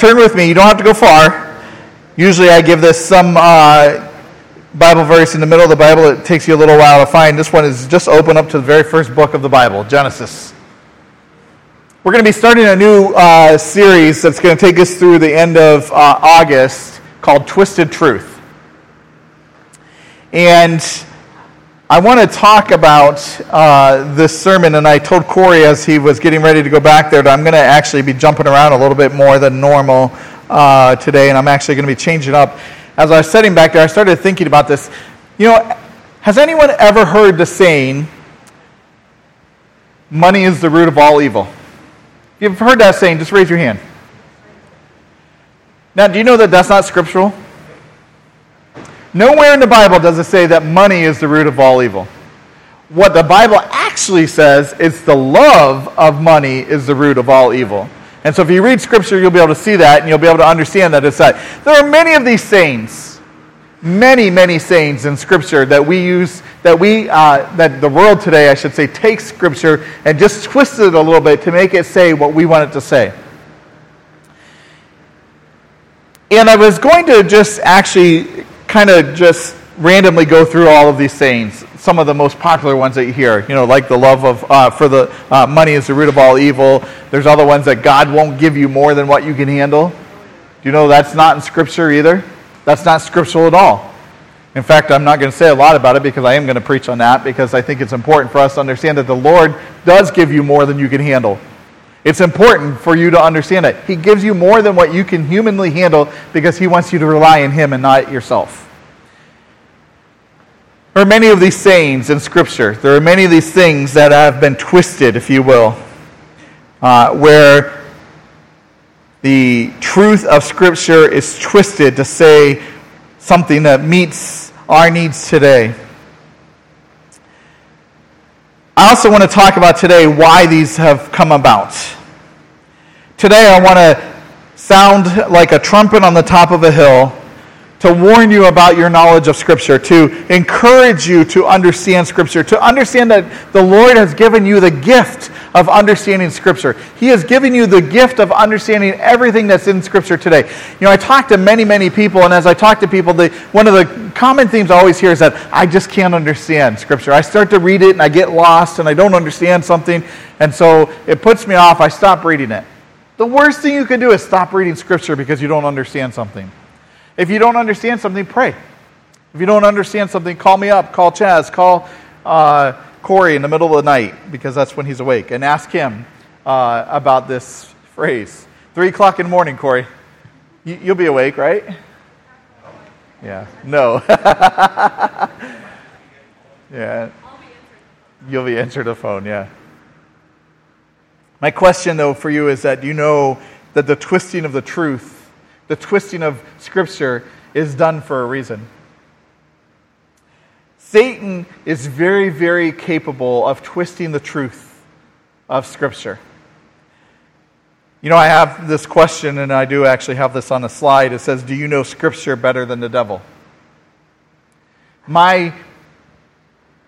turn with me. You don't have to go far. Usually I give this some Bible verse in the middle of the Bible. It takes you a little while to find. This one is just open up to the very first book of the Bible, Genesis. We're going to be starting a new series that's going to take us through the end of August called Twisted Truth. And I want to talk about this sermon, and I told Corey as he was getting ready to go back there that I'm going to actually be jumping around a little bit more than normal today, and I'm actually going to be changing up. As I was sitting back there, I started thinking about this. You know, has anyone ever heard the saying, money is the root of all evil? If you've heard that saying, just raise your hand. Now, do you know that that's not scriptural? Nowhere in the Bible does it say that money is the root of all evil. What the Bible actually says is the love of money is the root of all evil. And so if you read Scripture, you'll be able to see that, and you'll be able to understand that it's that. There are many of these sayings, many, many sayings in Scripture that we use, that the world today, I should say, takes Scripture and just twists it a little bit to make it say what we want it to say. And I was going to just actually kind of just randomly go through all of these sayings, some of the most popular ones that you hear, you know, like the love of money is the root of all evil. There's other ones that God won't give you more than what you can handle. Do you know that's not in Scripture either? That's not scriptural at all. In fact, I'm not going to say a lot about it because I am going to preach on that because I think it's important for us to understand that the Lord does give you more than you can handle. It's important for you to understand that. He gives you more than what you can humanly handle because He wants you to rely on Him and not yourself. There are many of these sayings in Scripture. There are many of these things that have been twisted, if you will, where the truth of Scripture is twisted to say something that meets our needs today. I also want to talk about today why these have come about. Today I want to sound like a trumpet on the top of a hill to warn you about your knowledge of Scripture, to encourage you to understand Scripture, to understand that the Lord has given you the gift of understanding Scripture. He has given you the gift of understanding everything that's in Scripture today. You know, I talk to many, many people, and as I talk to people, one of the common themes I always hear is that I just can't understand Scripture. I start to read it, and I get lost, and I don't understand something, and so it puts me off. I stop reading it. The worst thing you can do is stop reading Scripture because you don't understand something. If you don't understand something, pray. If you don't understand something, call me up, call Chaz, call Corey in the middle of the night, because that's when he's awake, and ask him about this phrase. 3 o'clock in the morning, Corey. You'll be awake, right? Yeah. No. Yeah. You'll be answering the phone, yeah. My question, though, for you is that you know that the twisting of the truth, the twisting of Scripture, is done for a reason. Satan is very, very capable of twisting the truth of Scripture. You know, I have this question, and I do actually have this on a slide. It says, do you know Scripture better than the devil? My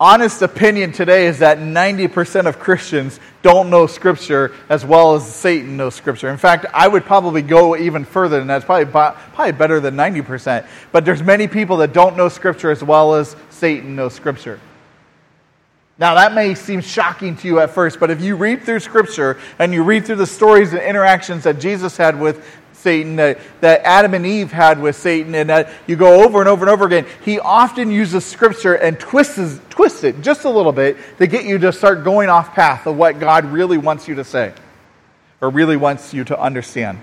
honest opinion today is that 90% of Christians don't know Scripture as well as Satan knows Scripture. In fact, I would probably go even further than that. It's probably better than 90%. But there's many people that don't know Scripture as well as Satan knows Scripture. Now, that may seem shocking to you at first, but if you read through Scripture and you read through the stories and interactions that Jesus had with Satan, that Adam and Eve had with Satan, and that you go over and over and over again, he often uses Scripture and twists it just a little bit to get you to start going off path of what God really wants you to say or really wants you to understand.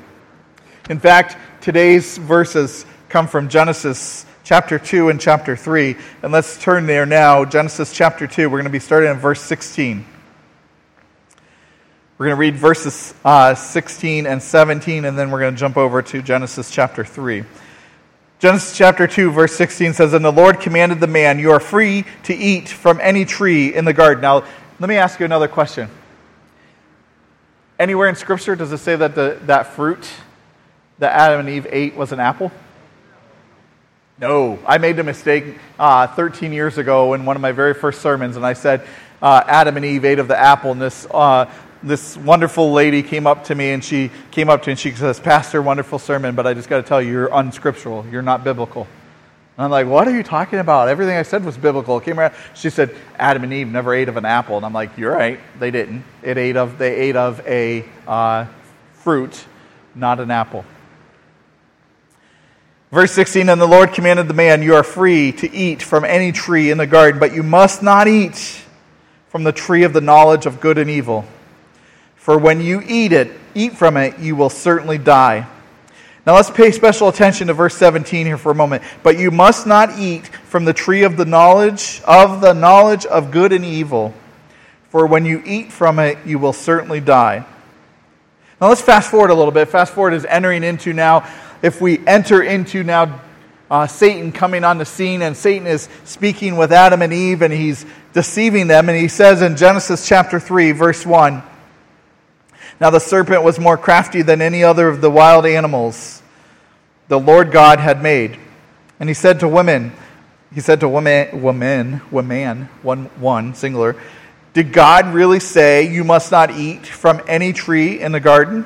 In fact, today's verses come from Genesis chapter 2 and chapter 3, and let's turn there now. Genesis chapter 2, we're going to be starting in verse 16. We're going to read verses 16 and 17, and then we're going to jump over to Genesis chapter 3. Genesis chapter 2, verse 16 says, and the Lord commanded the man, you are free to eat from any tree in the garden. Now, let me ask you another question. Anywhere in Scripture does it say that that fruit that Adam and Eve ate was an apple? No. I made the mistake 13 years ago in one of my very first sermons, and I said Adam and Eve ate of the apple, and this this wonderful lady came up to me, and she says, "Pastor, wonderful sermon, but I just got to tell you, you're unscriptural. You're not biblical." And I'm like, "What are you talking about? Everything I said was biblical." It came around. She said, "Adam and Eve never ate of an apple." And I'm like, "You're right. They didn't. They ate of a fruit, not an apple." Verse 16, "And the Lord commanded the man, 'You are free to eat from any tree in the garden, but you must not eat from the tree of the knowledge of good and evil. For when you eat from it, you will certainly die.'" Now let's pay special attention to verse 17 here for a moment. "But you must not eat from the tree of the knowledge of good and evil, for when you eat from it, you will certainly die." Now let's fast forward a little bit. Fast forward is entering into now. If we enter into now Satan coming on the scene, and Satan is speaking with Adam and Eve, and he's deceiving them, and he says in Genesis chapter 3, verse 1, "Now the serpent was more crafty than any other of the wild animals the Lord God had made. And he said to women," singular, "Did God really say you must not eat from any tree in the garden?"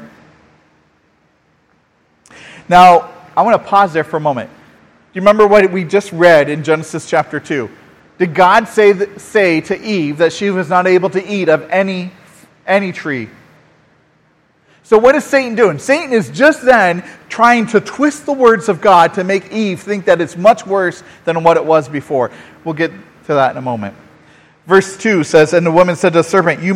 Now, I want to pause there for a moment. Do you remember what we just read in Genesis chapter 2? Did God say to Eve that she was not able to eat of any tree? So what is Satan doing? Satan is just then trying to twist the words of God to make Eve think that it's much worse than what it was before. We'll get to that in a moment. Verse 2 says, "And the woman said to the serpent, 'We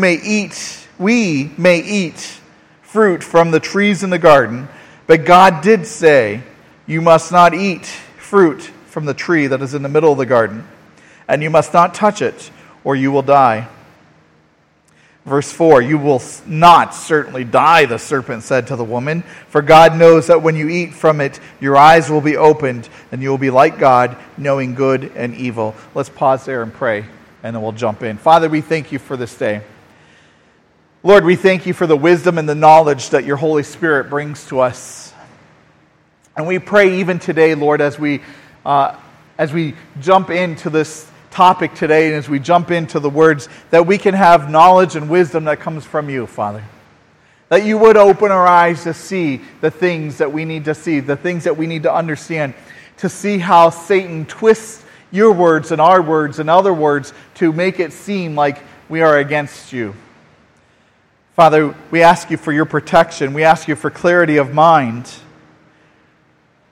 may eat fruit from the trees in the garden, but God did say, you must not eat fruit from the tree that is in the middle of the garden, and you must not touch it, or you will die.' Verse 4, 'You will not certainly die,' the serpent said to the woman, 'for God knows that when you eat from it, your eyes will be opened, and you will be like God, knowing good and evil.'" Let's pause there and pray, and then we'll jump in. Father, we thank you for this day. Lord, we thank you for the wisdom and the knowledge that your Holy Spirit brings to us. And we pray even today, Lord, as we jump into this topic today, and as we jump into the words, that we can have knowledge and wisdom that comes from you, Father. That you would open our eyes to see the things that we need to see, the things that we need to understand, to see how Satan twists your words and our words and other words to make it seem like we are against you. Father, we ask you for your protection. We ask you for clarity of mind.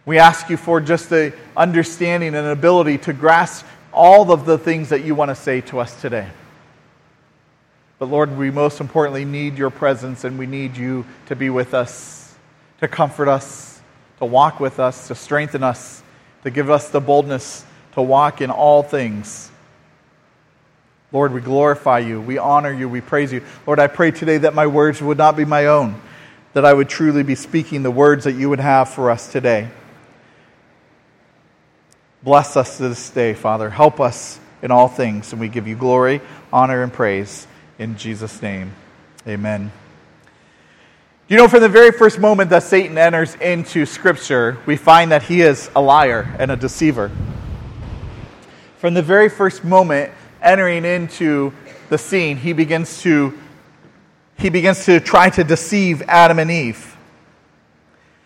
We ask you for just the understanding and ability to grasp all of the things that you want to say to us today. But Lord, we most importantly need your presence, and we need you to be with us, to comfort us, to walk with us, to strengthen us, to give us the boldness to walk in all things. Lord, we glorify you, we honor you, we praise you. Lord, I pray today that my words would not be my own, that I would truly be speaking the words that you would have for us today. Bless us this day, Father. Help us in all things, and we give you glory, honor, and praise in Jesus' name. Amen. You know, from the very first moment that Satan enters into Scripture, we find that he is a liar and a deceiver. From the very first moment entering into the scene, he begins to try to deceive Adam and Eve.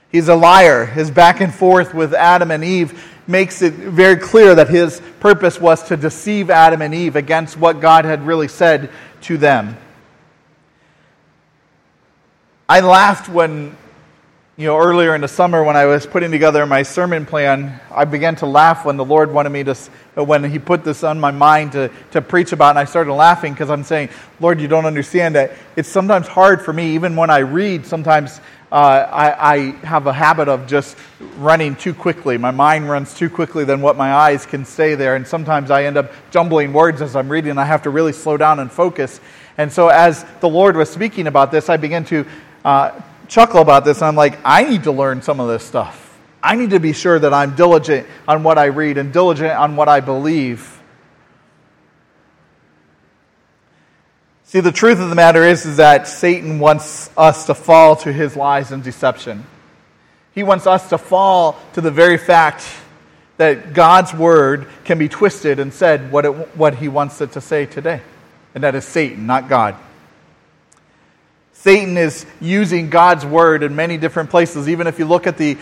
He's a liar. His back and forth with Adam and Eve makes it very clear that his purpose was to deceive Adam and Eve against what God had really said to them. I laughed when, earlier in the summer when I was putting together my sermon plan, I began to laugh when the Lord wanted me to, when he put this on my mind to preach about, and I started laughing because I'm saying, Lord, you don't understand that it's sometimes hard for me, even when I read, sometimes I have a habit of just running too quickly. My mind runs too quickly than what my eyes can say there, and sometimes I end up jumbling words as I'm reading, and I have to really slow down and focus. And so as the Lord was speaking about this, I began to chuckle about this, and I'm like, I need to learn some of this stuff. I need to be sure that I'm diligent on what I read and diligent on what I believe. See, the truth of the matter is that Satan wants us to fall to his lies and deception. He wants us to fall to the very fact that God's word can be twisted and said what he wants it to say today. And that is Satan, not God. Satan is using God's word in many different places. Even if you look at the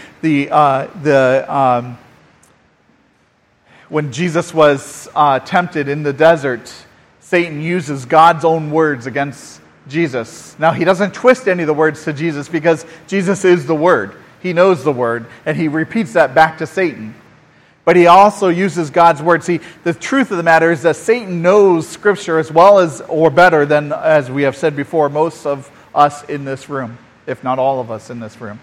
when Jesus was tempted in the desert, Satan uses God's own words against Jesus. Now, he doesn't twist any of the words to Jesus because Jesus is the Word. He knows the Word, and he repeats that back to Satan. But he also uses God's Word. See, the truth of the matter is that Satan knows Scripture as well as, or better than, as we have said before, most of us in this room, if not all of us in this room.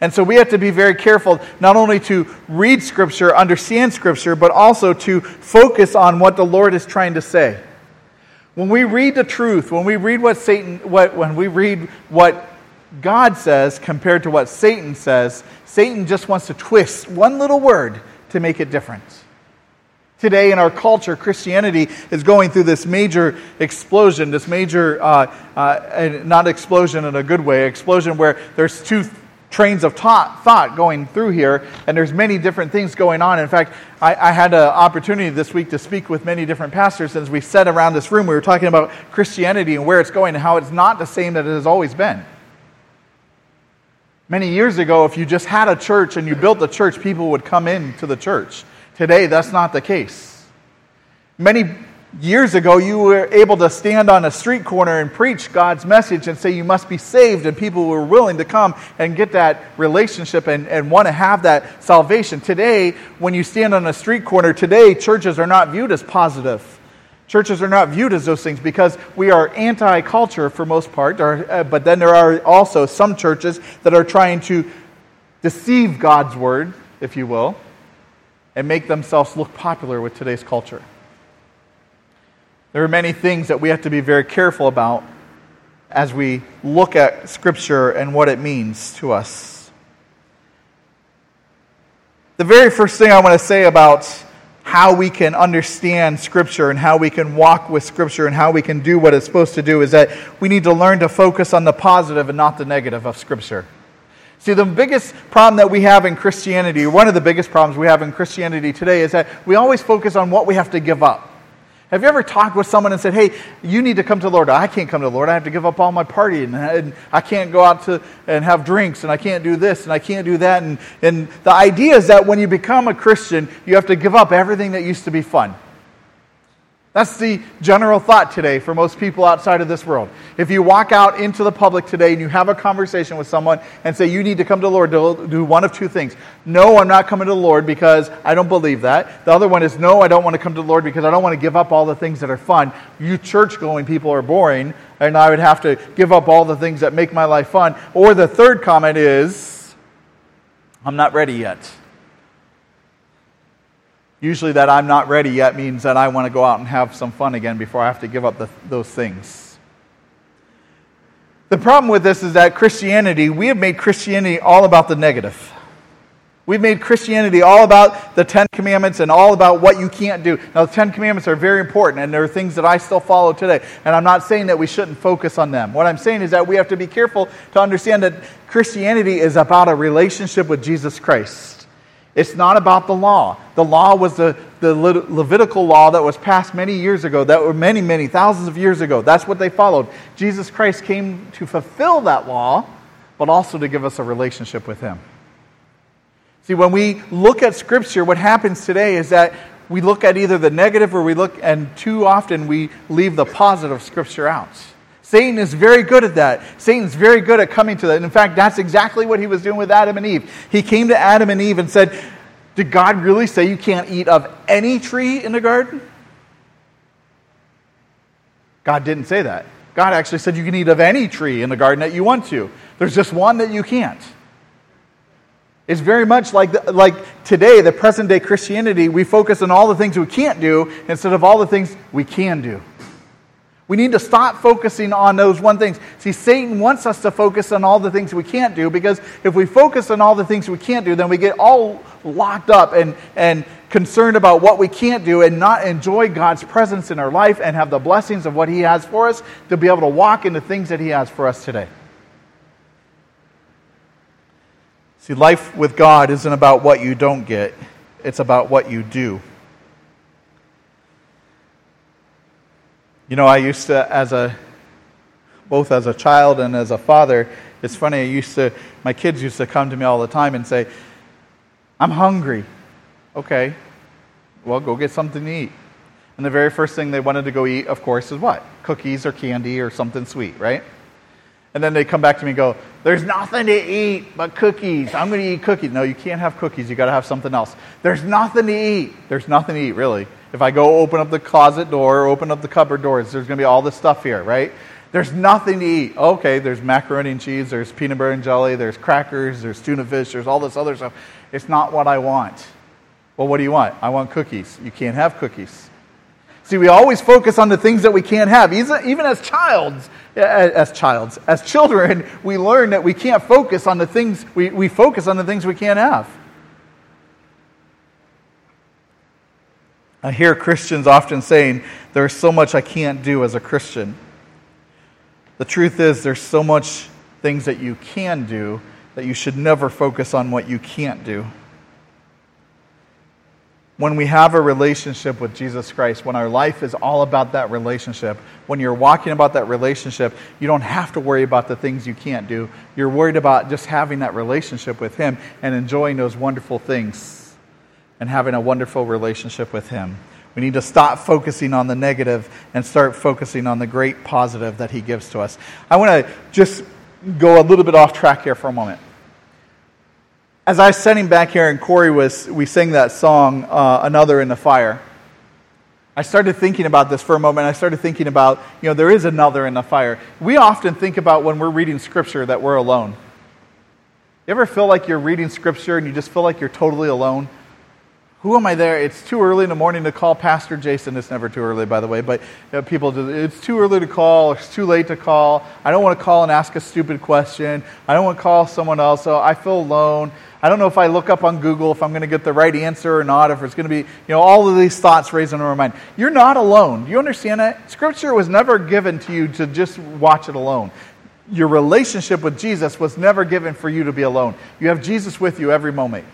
And so we have to be very careful not only to read Scripture, understand Scripture, but also to focus on what the Lord is trying to say. When we read the truth, when we read what Satan, when we read what God says compared to what Satan says, Satan just wants to twist one little word to make it different. Today in our culture, Christianity is going through this major explosion, this major, not explosion in a good way, explosion where there's two trains of thought going through here, and there's many different things going on. In fact, I had an opportunity this week to speak with many different pastors. As we sat around this room, we were talking about Christianity and where it's going and how it's not the same that it has always been. Many years ago, if you just had a church and you built a church, people would come into the church. Today, that's not the case. Many years ago, you were able to stand on a street corner and preach God's message and say you must be saved, and people were willing to come and get that relationship and want to have that salvation. Today, when you stand on a street corner, today churches are not viewed as positive. Churches are not viewed as those things because we are anti-culture for most part, but then there are also some churches that are trying to deceive God's word, if you will, and make themselves look popular with today's culture. There are many things that we have to be very careful about as we look at Scripture and what it means to us. The very first thing I want to say about how we can understand Scripture and how we can walk with Scripture and how we can do what it's supposed to do is that we need to learn to focus on the positive and not the negative of Scripture. See, the biggest problem that we have in Christianity, one of the biggest problems we have in Christianity today, is that we always focus on what we have to give up. Have you ever talked with someone and said, hey, you need to come to the Lord? I can't come to the Lord. I have to give up all my partying, and I can't go out to and have drinks, and I can't do this, and I can't do that. And the idea is that when you become a Christian, you have to give up everything that used to be fun. That's the general thought today for most people outside of this world. If you walk out into the public today and you have a conversation with someone and say, you need to come to the Lord, to do one of two things. No, I'm not coming to the Lord because I don't believe that. The other one is, no, I don't want to come to the Lord because I don't want to give up all the things that are fun. You church-going people are boring, and I would have to give up all the things that make my life fun. Or the third comment is, I'm not ready yet. Usually that I'm not ready yet means that I want to go out and have some fun again before I have to give up those things. The problem with this is that Christianity, we have made Christianity all about the negative. We've made Christianity all about the Ten Commandments and all about what you can't do. Now, the Ten Commandments are very important, and there are things that I still follow today. And I'm not saying that we shouldn't focus on them. What I'm saying is that we have to be careful to understand that Christianity is about a relationship with Jesus Christ. It's not about the law. The law was the Levitical law that was passed many years ago, that were many, many thousands of years ago. That's what they followed. Jesus Christ came to fulfill that law, but also to give us a relationship with Him. See, when we look at Scripture, what happens today is that we look at either the negative or we look, and too often we leave the positive Scripture out. Satan is very good at that. Satan's very good at coming to that. And in fact, that's exactly what he was doing with Adam and Eve. He came to Adam and Eve and said, did God really say you can't eat of any tree in the garden? God didn't say that. God actually said you can eat of any tree in the garden that you want to. There's just one that you can't. It's very much like today, the present-day Christianity, we focus on all the things we can't do instead of all the things we can do. We need to stop focusing on those one things. See, Satan wants us to focus on all the things we can't do, because if we focus on all the things we can't do, then we get all locked up and concerned about what we can't do and not enjoy God's presence in our life and have the blessings of what He has for us to be able to walk in the things that He has for us today. See, life with God isn't about what you don't get. It's about what you do. You know, I used to, as a both as a child and as a father. It's funny, my kids used to come to me all the time and say, I'm hungry. Okay, well, go get something to eat. And the very first thing they wanted to go eat, of course, is what? Cookies or candy or something sweet, right? And then they come back to me and go, there's nothing to eat but cookies. I'm going to eat cookies. No, you can't have cookies. You got to have something else. There's nothing to eat. There's nothing to eat, really. If I go open up the closet door or open up the cupboard doors, there's going to be all this stuff here, right? There's nothing to eat. Okay, there's macaroni and cheese. There's peanut butter and jelly. There's crackers. There's tuna fish. There's all this other stuff. It's not what I want. Well, what do you want? I want cookies. You can't have cookies. See, we always focus on the things that we can't have. Even as children, we learn that we can't focus on the things, we focus on the things we can't have. I hear Christians often saying, there's so much I can't do as a Christian. The truth is, there's so much things that you can do that you should never focus on what you can't do. When we have a relationship with Jesus Christ, when our life is all about that relationship, when you're walking about that relationship, you don't have to worry about the things you can't do. You're worried about just having that relationship with Him and enjoying those wonderful things and having a wonderful relationship with Him. We need to stop focusing on the negative and start focusing on the great positive that He gives to us. I want to just go a little bit off track here for a moment. As I was sitting back here and Corey we sang that song, Another in the Fire, I started thinking about this for a moment. I started thinking about, there is another in the fire. We often think about when we're reading Scripture that we're alone. You ever feel like you're reading Scripture and you just feel like you're totally alone? Who am I there? It's too early in the morning to call Pastor Jason. It's never too early, by the way, but people do. It's too early to call. It's too late to call. I don't want to call and ask a stupid question. I don't want to call someone else. So I feel alone. I don't know if I look up on Google if I'm going to get the right answer or not, if it's going to be, all of these thoughts raised in our mind. You're not alone. Do you understand that? Scripture was never given to you to just watch it alone. Your relationship with Jesus was never given for you to be alone. You have Jesus with you every moment.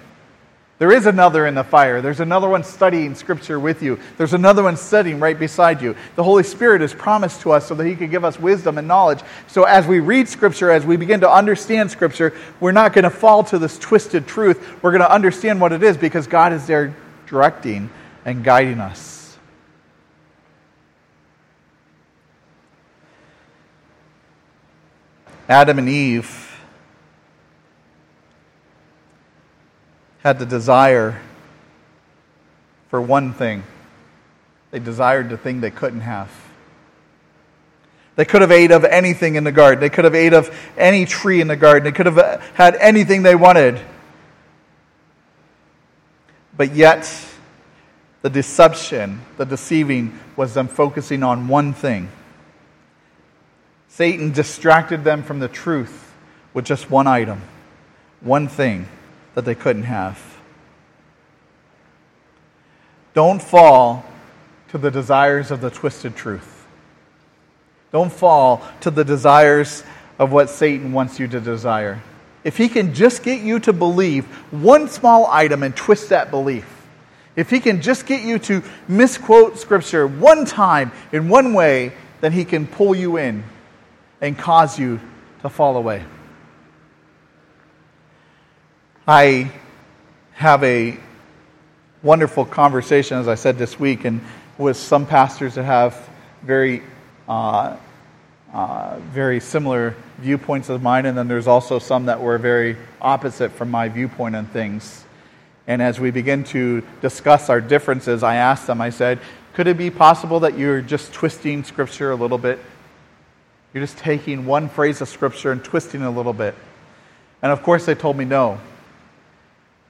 There is another in the fire. There's another one studying Scripture with you. There's another one sitting right beside you. The Holy Spirit is promised to us so that He could give us wisdom and knowledge. So as we read Scripture, as we begin to understand Scripture, we're not going to fall to this twisted truth. We're going to understand what it is because God is there directing and guiding us. Adam and Eve had the desire for one thing. They desired the thing they couldn't have. They could have ate of anything in the garden. They could have ate of any tree in the garden. They could have had anything they wanted. But yet, the deception, the deceiving, was them focusing on one thing. Satan distracted them from the truth with just one item, one thing that they couldn't have. Don't fall to the desires of the twisted truth. Don't fall to the desires of what Satan wants you to desire. If he can just get you to believe one small item and twist that belief, if he can just get you to misquote Scripture one time in one way, then he can pull you in and cause you to fall away. I have a wonderful conversation, as I said this week, and with some pastors that have very similar viewpoints of mine, and then there's also some that were very opposite from my viewpoint on things. And as we begin to discuss our differences, I asked them, I said, could it be possible that you're just twisting Scripture a little bit? You're just taking one phrase of Scripture and twisting it a little bit. And of course they told me no.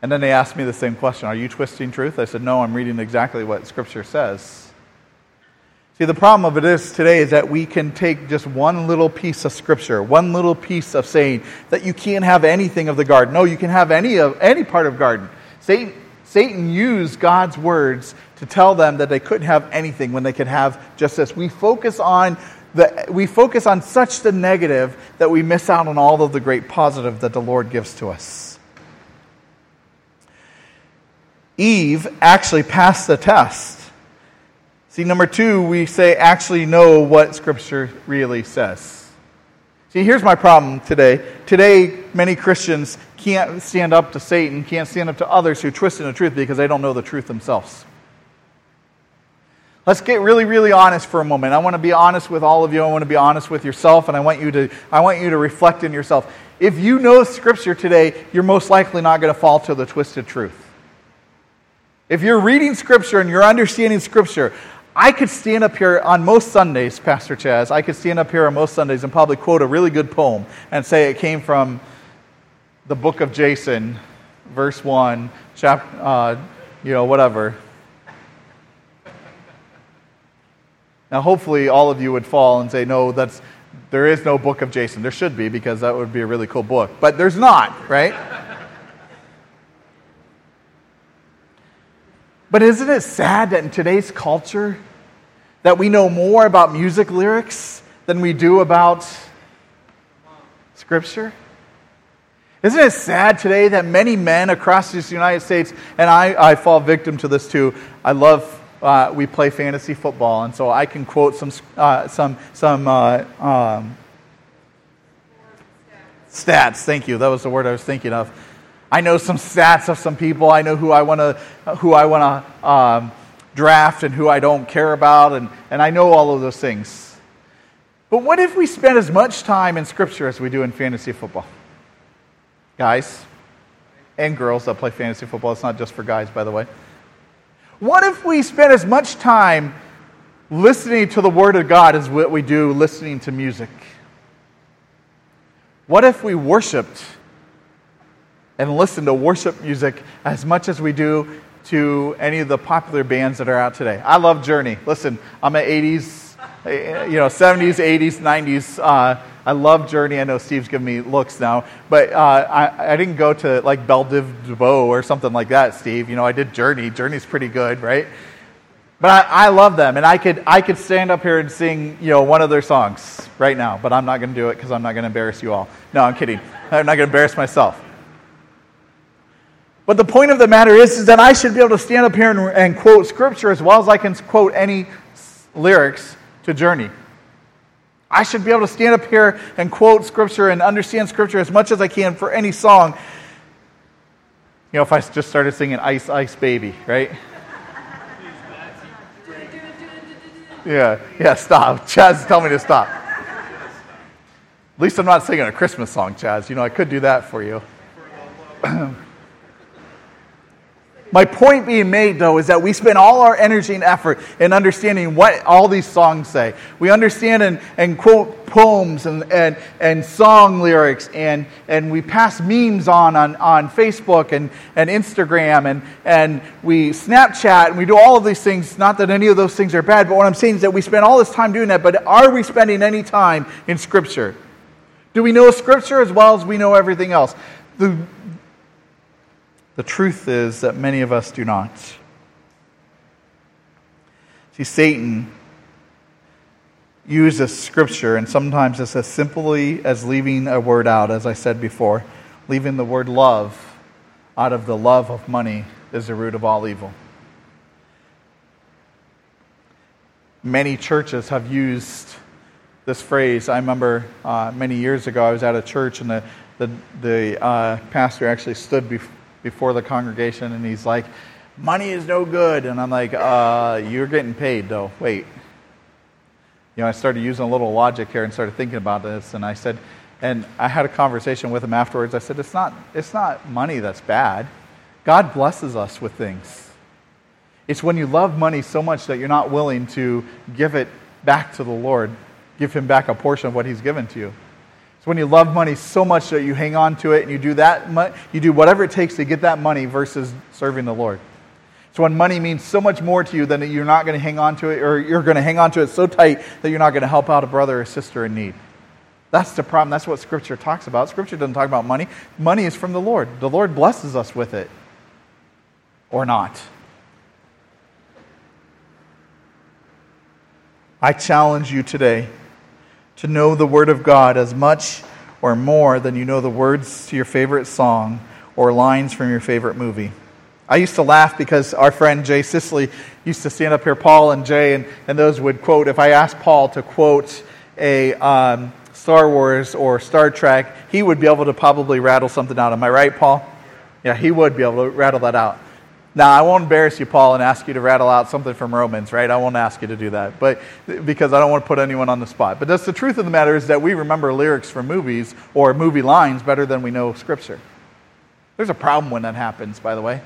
And then they asked me the same question, are you twisting truth? I said, no, I'm reading exactly what Scripture says. See, the problem of it is today is that we can take just one little piece of Scripture, one little piece of saying that you can't have anything of the garden. No, you can have any part of garden. Satan used God's words to tell them that they couldn't have anything when they could have just this. We focus on such the negative that we miss out on all of the great positive that the Lord gives to us. Eve actually passed the test. See, number two, we say actually know what Scripture really says. See, here's my problem today. Today, many Christians can't stand up to Satan, can't stand up to others who twist in the truth because they don't know the truth themselves. Let's get really, really honest for a moment. I want to be honest with all of you. I want to be honest with yourself, and I want you to reflect in yourself. If you know Scripture today, you're most likely not going to fall to the twisted truth. If you're reading Scripture and you're understanding Scripture, I could stand up here on most Sundays, Pastor Chaz, I could stand up here on most Sundays and probably quote a really good poem and say it came from the book of Jason, verse 1, chapter, whatever. Now, hopefully all of you would fall and say, no, there is no book of Jason. There should be, because that would be a really cool book. But there's not, right? But isn't it sad that in today's culture that we know more about music lyrics than we do about Scripture? Isn't it sad today that many men across this United States, and I fall victim to this too, I love we play fantasy football, and so I can quote some stats. Thank you. That was the word I was thinking of. I know some stats of some people. I know who I want to draft and who I don't care about, and I know all of those things. But what if we spent as much time in Scripture as we do in fantasy football? Guys and girls that play fantasy football. It's not just for guys, by the way. What if we spent as much time listening to the Word of God as what we do listening to music? What if we worshiped and listened to worship music as much as we do to any of the popular bands that are out today? I love Journey. Listen, I'm an 80s, 70s, 80s, 90s. I love Journey. I know Steve's giving me looks now, but I didn't go to like Belle de Devoe or something like that, Steve. I did Journey. Journey's pretty good, right? But I love them, and I could stand up here and sing one of their songs right now, but I'm not going to do it because I'm not going to embarrass you all. No, I'm kidding. I'm not going to embarrass myself. But the point of the matter is that I should be able to stand up here and quote Scripture as well as I can quote any lyrics to Journey. I should be able to stand up here and quote Scripture and understand Scripture as much as I can for any song. If I just started singing Ice Ice Baby, right? Yeah, stop. Chaz, tell me to stop. At least I'm not singing a Christmas song, Chaz. I could do that for you. My point being made, though, is that we spend all our energy and effort in understanding what all these songs say. We understand and quote poems and song lyrics, and we pass memes on Facebook and Instagram, and we Snapchat, and we do all of these things. Not that any of those things are bad, but what I'm saying is that we spend all this time doing that, but are we spending any time in Scripture? Do we know Scripture as well as we know everything else? The truth is that many of us do not. See, Satan uses Scripture, and sometimes it's as simply as leaving a word out, as I said before. Leaving the word love out of the love of money is the root of all evil. Many churches have used this phrase. I remember many years ago I was at a church, and the pastor actually stood before the congregation, and he's like, money is no good. And I'm like, you're getting paid, though. Wait. I started using a little logic here and started thinking about this, and I said, and I had a conversation with him afterwards. I said, it's not money that's bad. God blesses us with things. It's when you love money so much that you're not willing to give it back to the Lord, give him back a portion of what he's given to you. It's when you love money so much that you hang on to it and you do whatever it takes to get that money versus serving the Lord. It's when money means so much more to you that you're not going to hang on to it, or you're going to hang on to it so tight that you're not going to help out a brother or sister in need. That's the problem. That's what Scripture talks about. Scripture doesn't talk about money. Money is from the Lord. The Lord blesses us with it. Or not. I challenge you today to know the Word of God as much or more than you know the words to your favorite song or lines from your favorite movie. I used to laugh because our friend Jay Sisley used to stand up here, Paul and Jay, and those would quote, if I asked Paul to quote a Star Wars or Star Trek, he would be able to probably rattle something out. Am I right, Paul? Yeah, he would be able to rattle that out. Now, I won't embarrass you, Paul, and ask you to rattle out something from Romans, right? I won't ask you to do that, but because I don't want to put anyone on the spot. But that's the truth of the matter, is that we remember lyrics from movies or movie lines better than we know Scripture. There's a problem when that happens, by the way.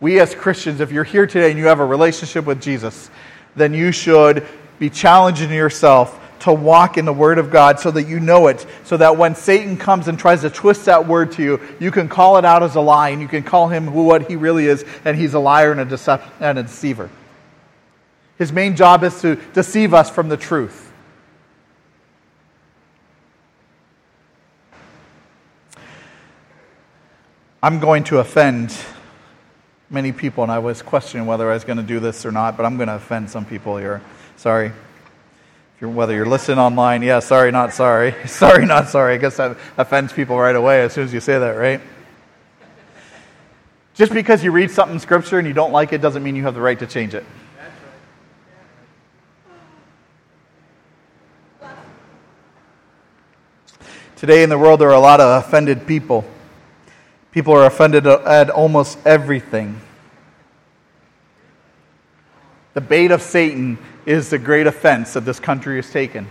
We as Christians, if you're here today and you have a relationship with Jesus, then you should be challenging yourself to walk in the Word of God so that you know it, so that when Satan comes and tries to twist that Word to you, you can call it out as a lie, and you can call him what he really is, and he's a liar and a deceiver. His main job is to deceive us from the truth. I'm going to offend many people, and I was questioning whether I was going to do this or not, but I'm going to offend some people here. Sorry. Whether you're listening online, yeah, sorry, not sorry. Sorry, not sorry. I guess that offends people right away as soon as you say that, right? Just because you read something in Scripture and you don't like it doesn't mean you have the right to change it. That's right. Yeah. Today in the world, there are a lot of offended people. People are offended at almost everything. The bait of Satan is the great offense that this country has taken.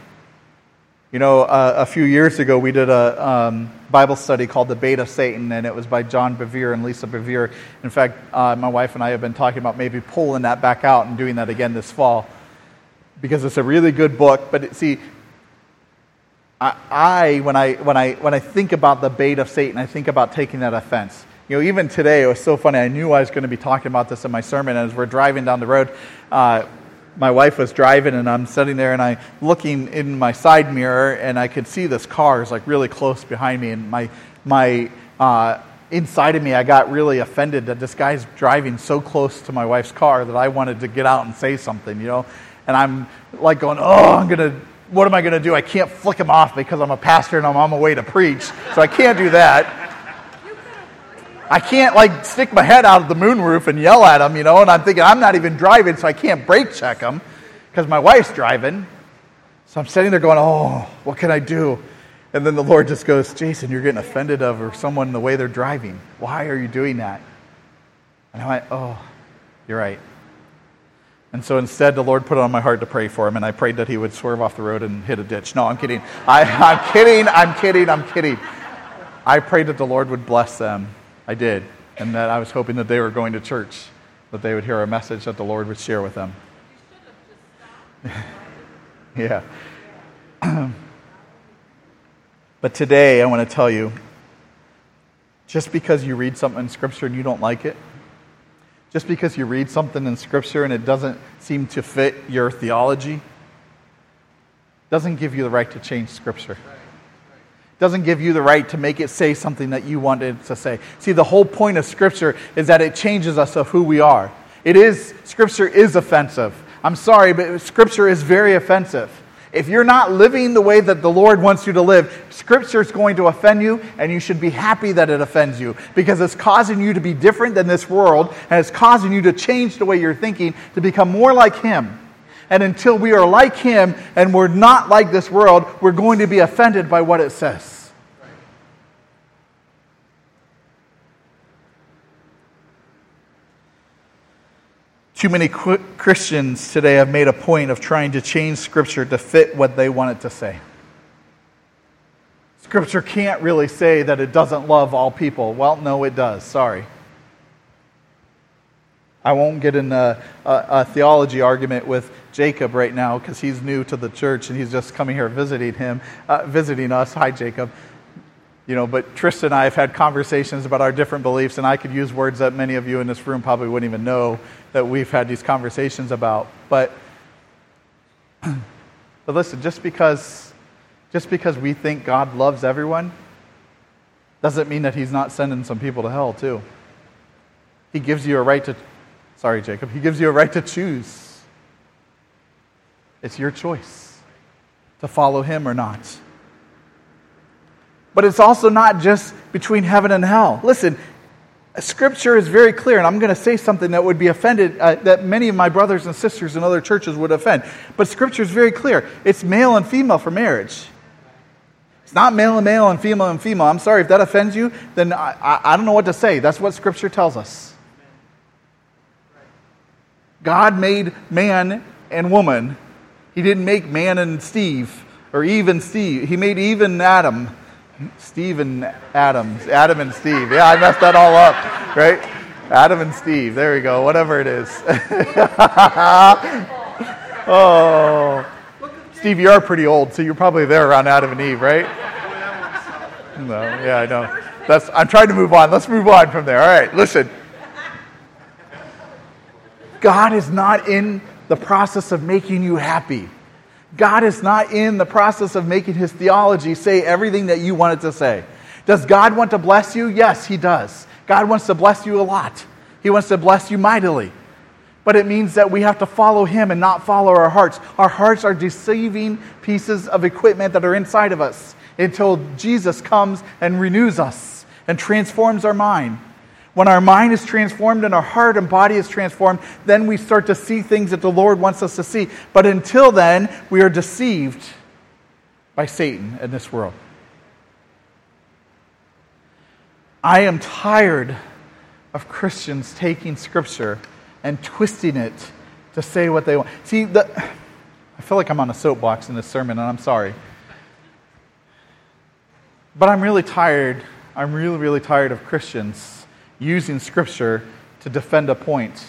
You know, a few years ago we did a Bible study called The Bait of Satan, and it was by John Bevere and Lisa Bevere. In fact, my wife and I have been talking about maybe pulling that back out and doing that again this fall, because it's a really good book. But when I think about the bait of Satan, I think about taking that offense. You know, even today, it was so funny. I knew I was going to be talking about this in my sermon. As we're driving down the road, my wife was driving, and I'm sitting there, and I'm looking in my side mirror, and I could see this car is like really close behind me. And my inside of me, I got really offended that this guy's driving so close to my wife's car that I wanted to get out and say something, you know. And I'm like going, what am I going to do? I can't flick him off because I'm a pastor and I'm on my way to preach, so I can't do that. I can't, like, stick my head out of the moonroof and yell at him, you know, and I'm thinking, I'm not even driving, so I can't brake check him because my wife's driving. So I'm sitting there going, oh, what can I do? And then the Lord just goes, Jason, you're getting offended over someone the way they're driving. Why are you doing that? And I went, oh, you're right. And so instead, the Lord put it on my heart to pray for him, and I prayed that he would swerve off the road and hit a ditch. No, I'm kidding. I'm kidding. I prayed that the Lord would bless them. I did, and that I was hoping that they were going to church, that they would hear a message that the Lord would share with them. You should have just stopped. Yeah. But today, I want to tell you, just because you read something in Scripture and you don't like it, just because you read something in Scripture and it doesn't seem to fit your theology, doesn't give you the right to change Scripture. Right. Doesn't give you the right to make it say something that you want it to say. See, the whole point of Scripture is that it changes us of who we are. Scripture is offensive. I'm sorry, but Scripture is very offensive. If you're not living the way that the Lord wants you to live, Scripture is going to offend you, and you should be happy that it offends you, because it's causing you to be different than this world, and it's causing you to change the way you're thinking to become more like Him. And until we are like Him and we're not like this world, we're going to be offended by what it says. Right. Too many Christians today have made a point of trying to change Scripture to fit what they want it to say. Scripture can't really say that it doesn't love all people. Well, no, it does. Sorry. I won't get in a theology argument with Jacob right now because he's new to the church and he's just coming here visiting us. Hi, Jacob. You know, but Tristan and I have had conversations about our different beliefs, and I could use words that many of you in this room probably wouldn't even know that we've had these conversations about. But listen, just because we think God loves everyone doesn't mean that He's not sending some people to hell too. He gives you a right to... Sorry, Jacob. He gives you a right to choose. It's your choice to follow Him or not. But it's also not just between heaven and hell. Listen, Scripture is very clear, and I'm going to say something that would be offended, that many of my brothers and sisters in other churches would offend. But Scripture is very clear. It's male and female for marriage. It's not male and male and female and female. I'm sorry, if that offends you, then I don't know what to say. That's what Scripture tells us. God made man and woman. He didn't make man and Steve, or Eve and Steve. He made Eve and Adam. Steve and Adam. Adam and Steve. Yeah, I messed that all up, right? Adam and Steve. There we go. Whatever it is. Oh. Steve, you are pretty old, so you're probably there around Adam and Eve, right? No. Yeah, I know. I'm trying to move on. Let's move on from there. All right, listen. God is not in the process of making you happy. God is not in the process of making his theology say everything that you want it to say. Does God want to bless you? Yes, he does. God wants to bless you a lot. He wants to bless you mightily. But it means that we have to follow him and not follow our hearts. Our hearts are deceiving pieces of equipment that are inside of us until Jesus comes and renews us and transforms our mind. When our mind is transformed and our heart and body is transformed, then we start to see things that the Lord wants us to see. But until then, we are deceived by Satan in this world. I am tired of Christians taking Scripture and twisting it to say what they want. See, I feel like I'm on a soapbox in this sermon, and I'm sorry. But I'm really tired. I'm really, really tired of Christians using Scripture to defend a point.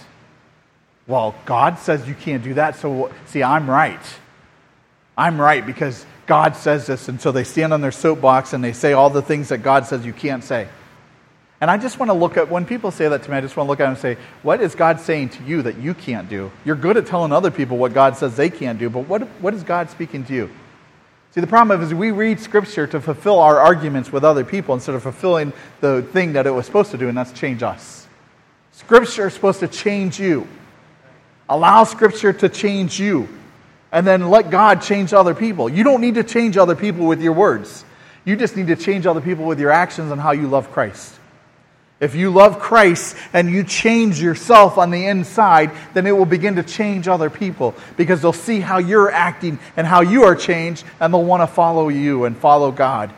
Well, God says you can't do that, so see, I'm right. I'm right because God says this, and so they stand on their soapbox and they say all the things that God says you can't say. And I just want to look at, when people say that to me, I just want to look at them and say, what is God saying to you that you can't do? You're good at telling other people what God says they can't do, but what is God speaking to you? See, the problem is we read Scripture to fulfill our arguments with other people instead of fulfilling the thing that it was supposed to do, and that's change us. Scripture is supposed to change you. Allow Scripture to change you, and then let God change other people. You don't need to change other people with your words. You just need to change other people with your actions and how you love Christ. If you love Christ and you change yourself on the inside, then it will begin to change other people because they'll see how you're acting and how you are changed, and they'll want to follow you and follow God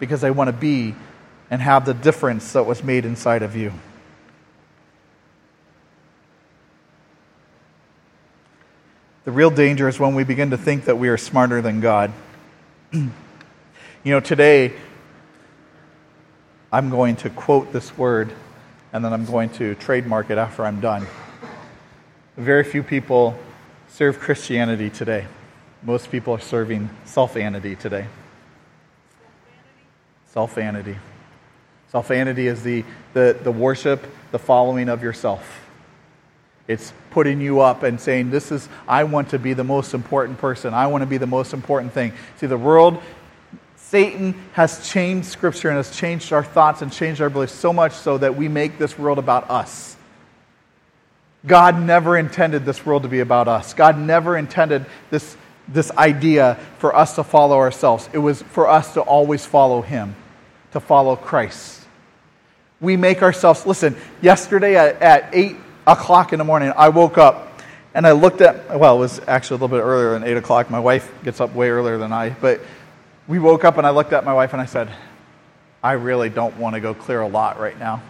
because they want to be and have the difference that was made inside of you. The real danger is when we begin to think that we are smarter than God. You know, today, I'm going to quote this word, and then I'm going to trademark it after I'm done. Very few people serve Christianity today. Most people are serving self-anity today. Self-anity. Self-anity is the worship, the following of yourself. It's putting you up and saying, I want to be the most important person. I want to be the most important thing. See, the world, Satan has changed Scripture and has changed our thoughts and changed our beliefs so much so that we make this world about us. God never intended this world to be about us. God never intended this idea for us to follow ourselves. It was for us to always follow him, to follow Christ. We make ourselves... Listen, yesterday at 8 o'clock in the morning, I woke up and I looked at... Well, it was actually a little bit earlier than 8 o'clock. My wife gets up way earlier than I, but... We woke up and I looked at my wife and I said, I really don't want to go clear a lot right now.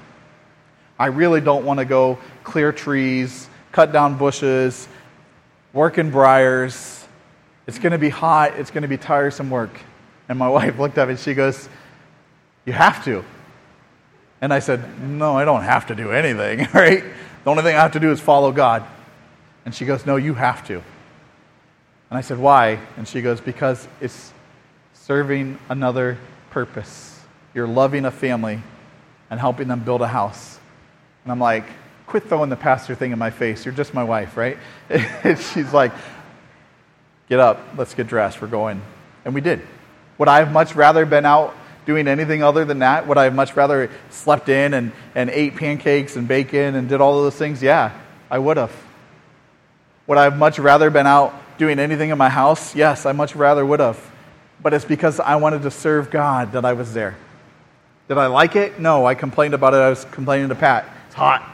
I really don't want to go clear trees, cut down bushes, work in briars. It's going to be hot. It's going to be tiresome work. And my wife looked up and she goes, you have to. And I said, no, I don't have to do anything, right? The only thing I have to do is follow God. And she goes, no, you have to. And I said, why? And she goes, because it's serving another purpose. You're loving a family and helping them build a house. And I'm like, quit throwing the pastor thing in my face. You're just my wife, right? And she's like, get up. Let's get dressed. We're going. And we did. Would I have much rather been out doing anything other than that? Would I have much rather slept in and ate pancakes and bacon and did all of those things? Yeah, I would have. Would I have much rather been out doing anything in my house? Yes, I much rather would have. But it's because I wanted to serve God that I was there. Did I like it? No, I complained about it. I was complaining to Pat. It's hot.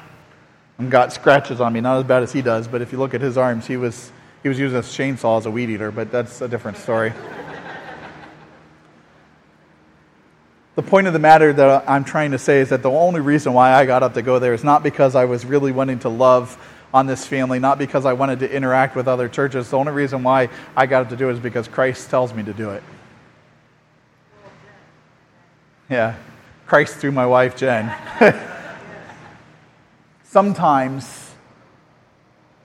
I've got scratches on me, not as bad as he does, but if you look at his arms, he was using a chainsaw as a weed eater, but that's a different story. The point of the matter that I'm trying to say is that the only reason why I got up to go there is not because I was really wanting to love on this family, not because I wanted to interact with other churches. The only reason why I got up to do it is because Christ tells me to do it. Yeah, Christ through my wife, Jen. Sometimes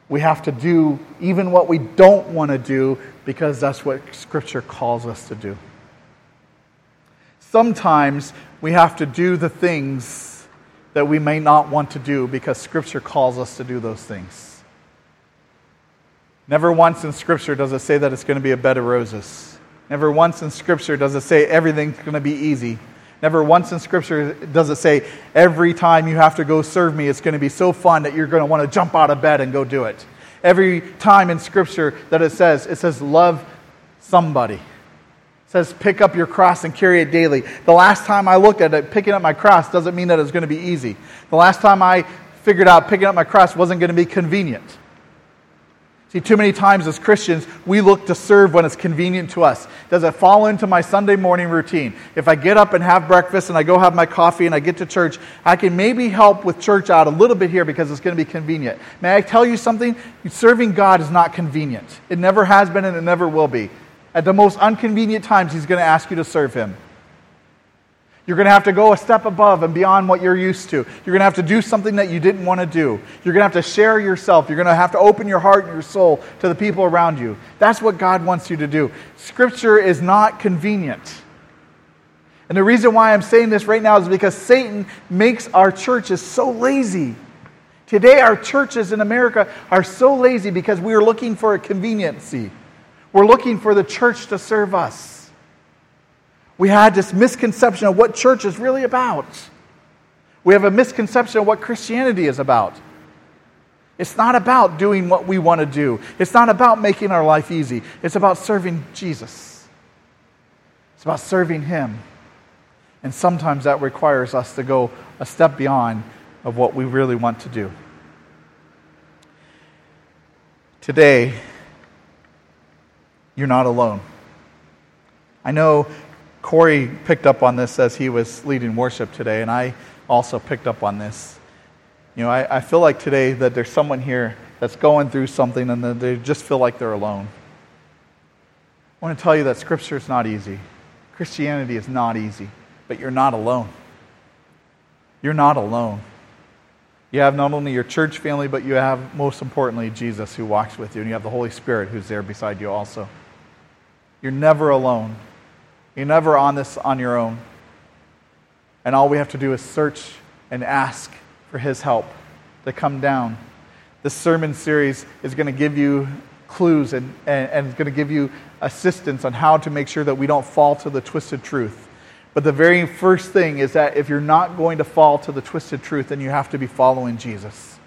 we have to do even what we don't want to do because that's what Scripture calls us to do. Sometimes we have to do the things that we may not want to do because Scripture calls us to do those things. Never once in Scripture does it say that it's going to be a bed of roses. Never once in Scripture does it say everything's going to be easy. Never once in Scripture does it say every time you have to go serve me, it's going to be so fun that you're going to want to jump out of bed and go do it. Every time in Scripture that it says love somebody. Says pick up your cross and carry it daily. The last time I looked at it, picking up my cross doesn't mean that it's going to be easy. The last time I figured out picking up my cross wasn't going to be convenient. See, too many times as Christians, we look to serve when it's convenient to us. Does it fall into my Sunday morning routine? If I get up and have breakfast and I go have my coffee and I get to church, I can maybe help with church out a little bit here because it's going to be convenient. May I tell you something? Serving God is not convenient. It never has been and it never will be. At the most inconvenient times, he's going to ask you to serve him. You're going to have to go a step above and beyond what you're used to. You're going to have to do something that you didn't want to do. You're going to have to share yourself. You're going to have to open your heart and your soul to the people around you. That's what God wants you to do. Scripture is not convenient. And the reason why I'm saying this right now is because Satan makes our churches so lazy. Today, our churches in America are so lazy because we are looking for a conveniency. We're looking for the church to serve us. We had this misconception of what church is really about. We have a misconception of what Christianity is about. It's not about doing what we want to do. It's not about making our life easy. It's about serving Jesus. It's about serving him. And sometimes that requires us to go a step beyond of what we really want to do. Today, you're not alone. I know Corey picked up on this as he was leading worship today, and I also picked up on this. You know, I feel like today that there's someone here that's going through something and that they just feel like they're alone. I want to tell you that Scripture is not easy. Christianity is not easy, but you're not alone. You're not alone. You have not only your church family, but you have, most importantly, Jesus who walks with you, and you have the Holy Spirit who's there beside you also. You're never alone. You're never on this on your own. And all we have to do is search and ask for his help to come down. This sermon series is going to give you clues and it's going to give you assistance on how to make sure that we don't fall to the twisted truth. But the very first thing is that if you're not going to fall to the twisted truth, then you have to be following Jesus.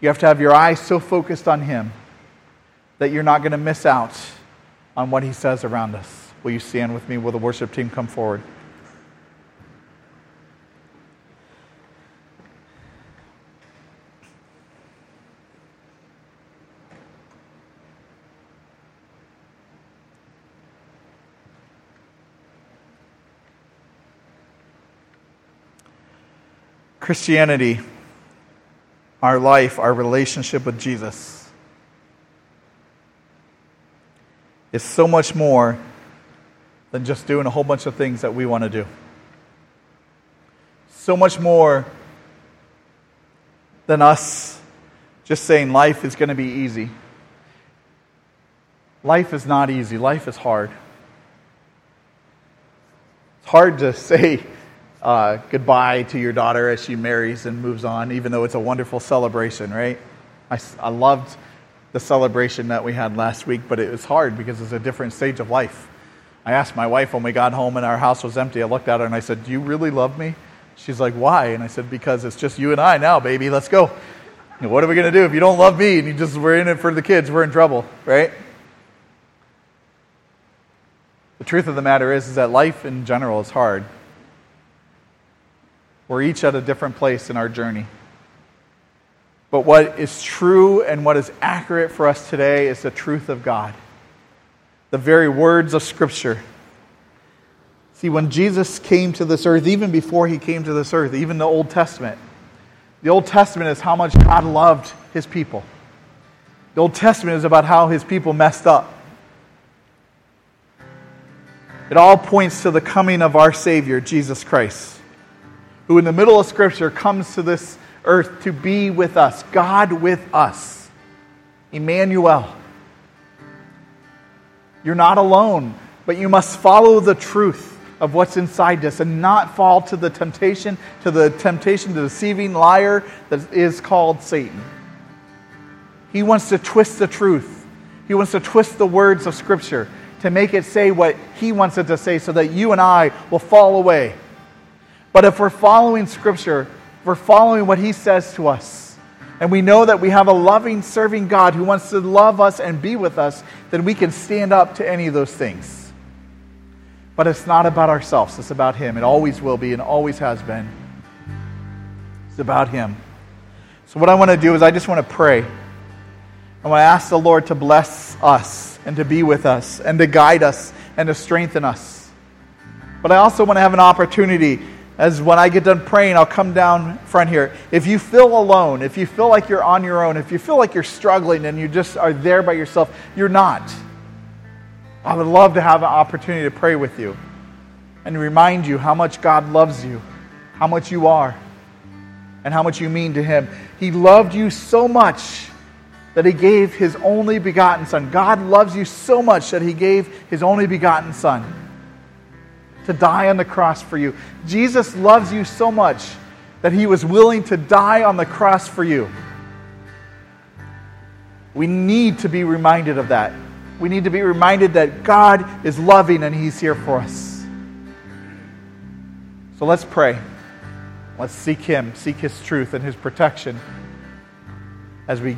You have to have your eyes so focused on him that you're not going to miss out on what he says around us. Will you stand with me? Will the worship team come forward? Christianity, our life, our relationship with Jesus, is so much more than just doing a whole bunch of things that we want to do. So much more than us just saying life is going to be easy. Life is not easy. Life is hard. It's hard to say goodbye to your daughter as she marries and moves on, even though it's a wonderful celebration, right? I loved the celebration that we had last week, but it was hard because it's a different stage of life. I asked my wife when we got home and our house was empty, I looked at her and I said, "Do you really love me?" She's like, "Why?" And I said, "Because it's just you and I now, baby, let's go. You know, what are we going to do? If you don't love me and we're in it for the kids, we're in trouble," right? The truth of the matter is that life in general is hard. We're each at a different place in our journey. But what is true and what is accurate for us today is the truth of God, the very words of Scripture. See, when Jesus came to this earth, even before he came to this earth, even the Old Testament is how much God loved his people. The Old Testament is about how his people messed up. It all points to the coming of our Savior, Jesus Christ, who in the middle of Scripture comes to this earth to be with us, God with us, Emmanuel. You're not alone, but you must follow the truth of what's inside this and not fall to the temptation, to the deceiving liar that is called Satan. He wants to twist the truth. He wants to twist the words of Scripture to make it say what he wants it to say so that you and I will fall away. But if we're following Scripture, if we're following what he says to us, and we know that we have a loving, serving God who wants to love us and be with us, then we can stand up to any of those things. But it's not about ourselves. It's about him. It always will be and always has been. It's about him. So what I want to do is I just want to pray. I want to ask the Lord to bless us and to be with us and to guide us and to strengthen us. But I also want to have an opportunity as when I get done praying, I'll come down front here. If you feel alone, if you feel like you're on your own, if you feel like you're struggling and you just are there by yourself, you're not. I would love to have an opportunity to pray with you and remind you how much God loves you, how much you are, and how much you mean to him. He loved you so much that he gave his only begotten son. God loves you so much that he gave his only begotten son to die on the cross for you. Jesus loves you so much that he was willing to die on the cross for you. We need to be reminded of that. We need to be reminded that God is loving and he's here for us. So let's pray. Let's seek him, seek his truth and his protection as we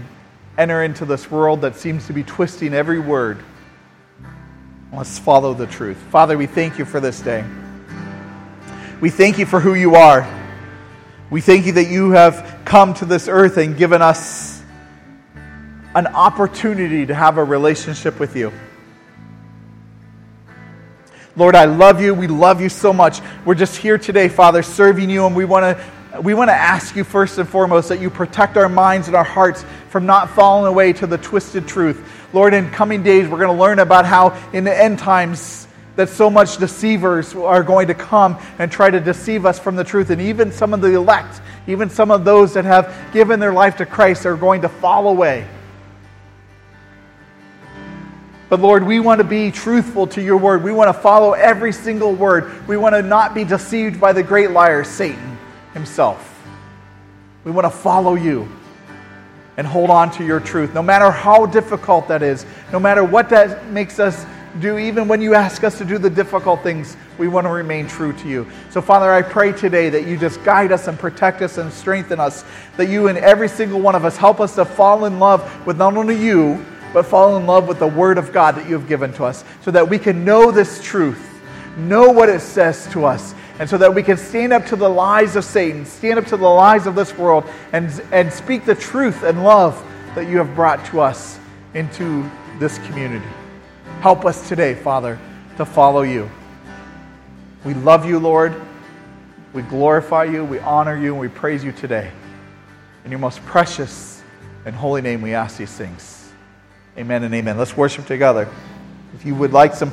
enter into this world that seems to be twisting every word. Let's follow the truth. Father, we thank you for this day. We thank you for who you are. We thank you that you have come to this earth and given us an opportunity to have a relationship with you. Lord, I love you. We love you so much. We're just here today, Father, serving you, and we want to ask you first and foremost that you protect our minds and our hearts from not falling away to the twisted truth. Lord, in coming days, we're going to learn about how in the end times that so much deceivers are going to come and try to deceive us from the truth. And even some of the elect, even some of those that have given their life to Christ are going to fall away. But Lord, we want to be truthful to your word. We want to follow every single word. We want to not be deceived by the great liar, Satan himself. We want to follow you and hold on to your truth, no matter how difficult that is, no matter what that makes us do, even when you ask us to do the difficult things, we want to remain true to you. So Father, I pray today that you just guide us and protect us and strengthen us, that you and every single one of us help us to fall in love with not only you, but fall in love with the word of God that you have given to us, so that we can know this truth, know what it says to us, and so that we can stand up to the lies of Satan, stand up to the lies of this world, and speak the truth and love that you have brought to us into this community. Help us today, Father, to follow you. We love you, Lord. We glorify you, we honor you, and we praise you today. In your most precious and holy name we ask these things. Amen and amen. Let's worship together. If you would like some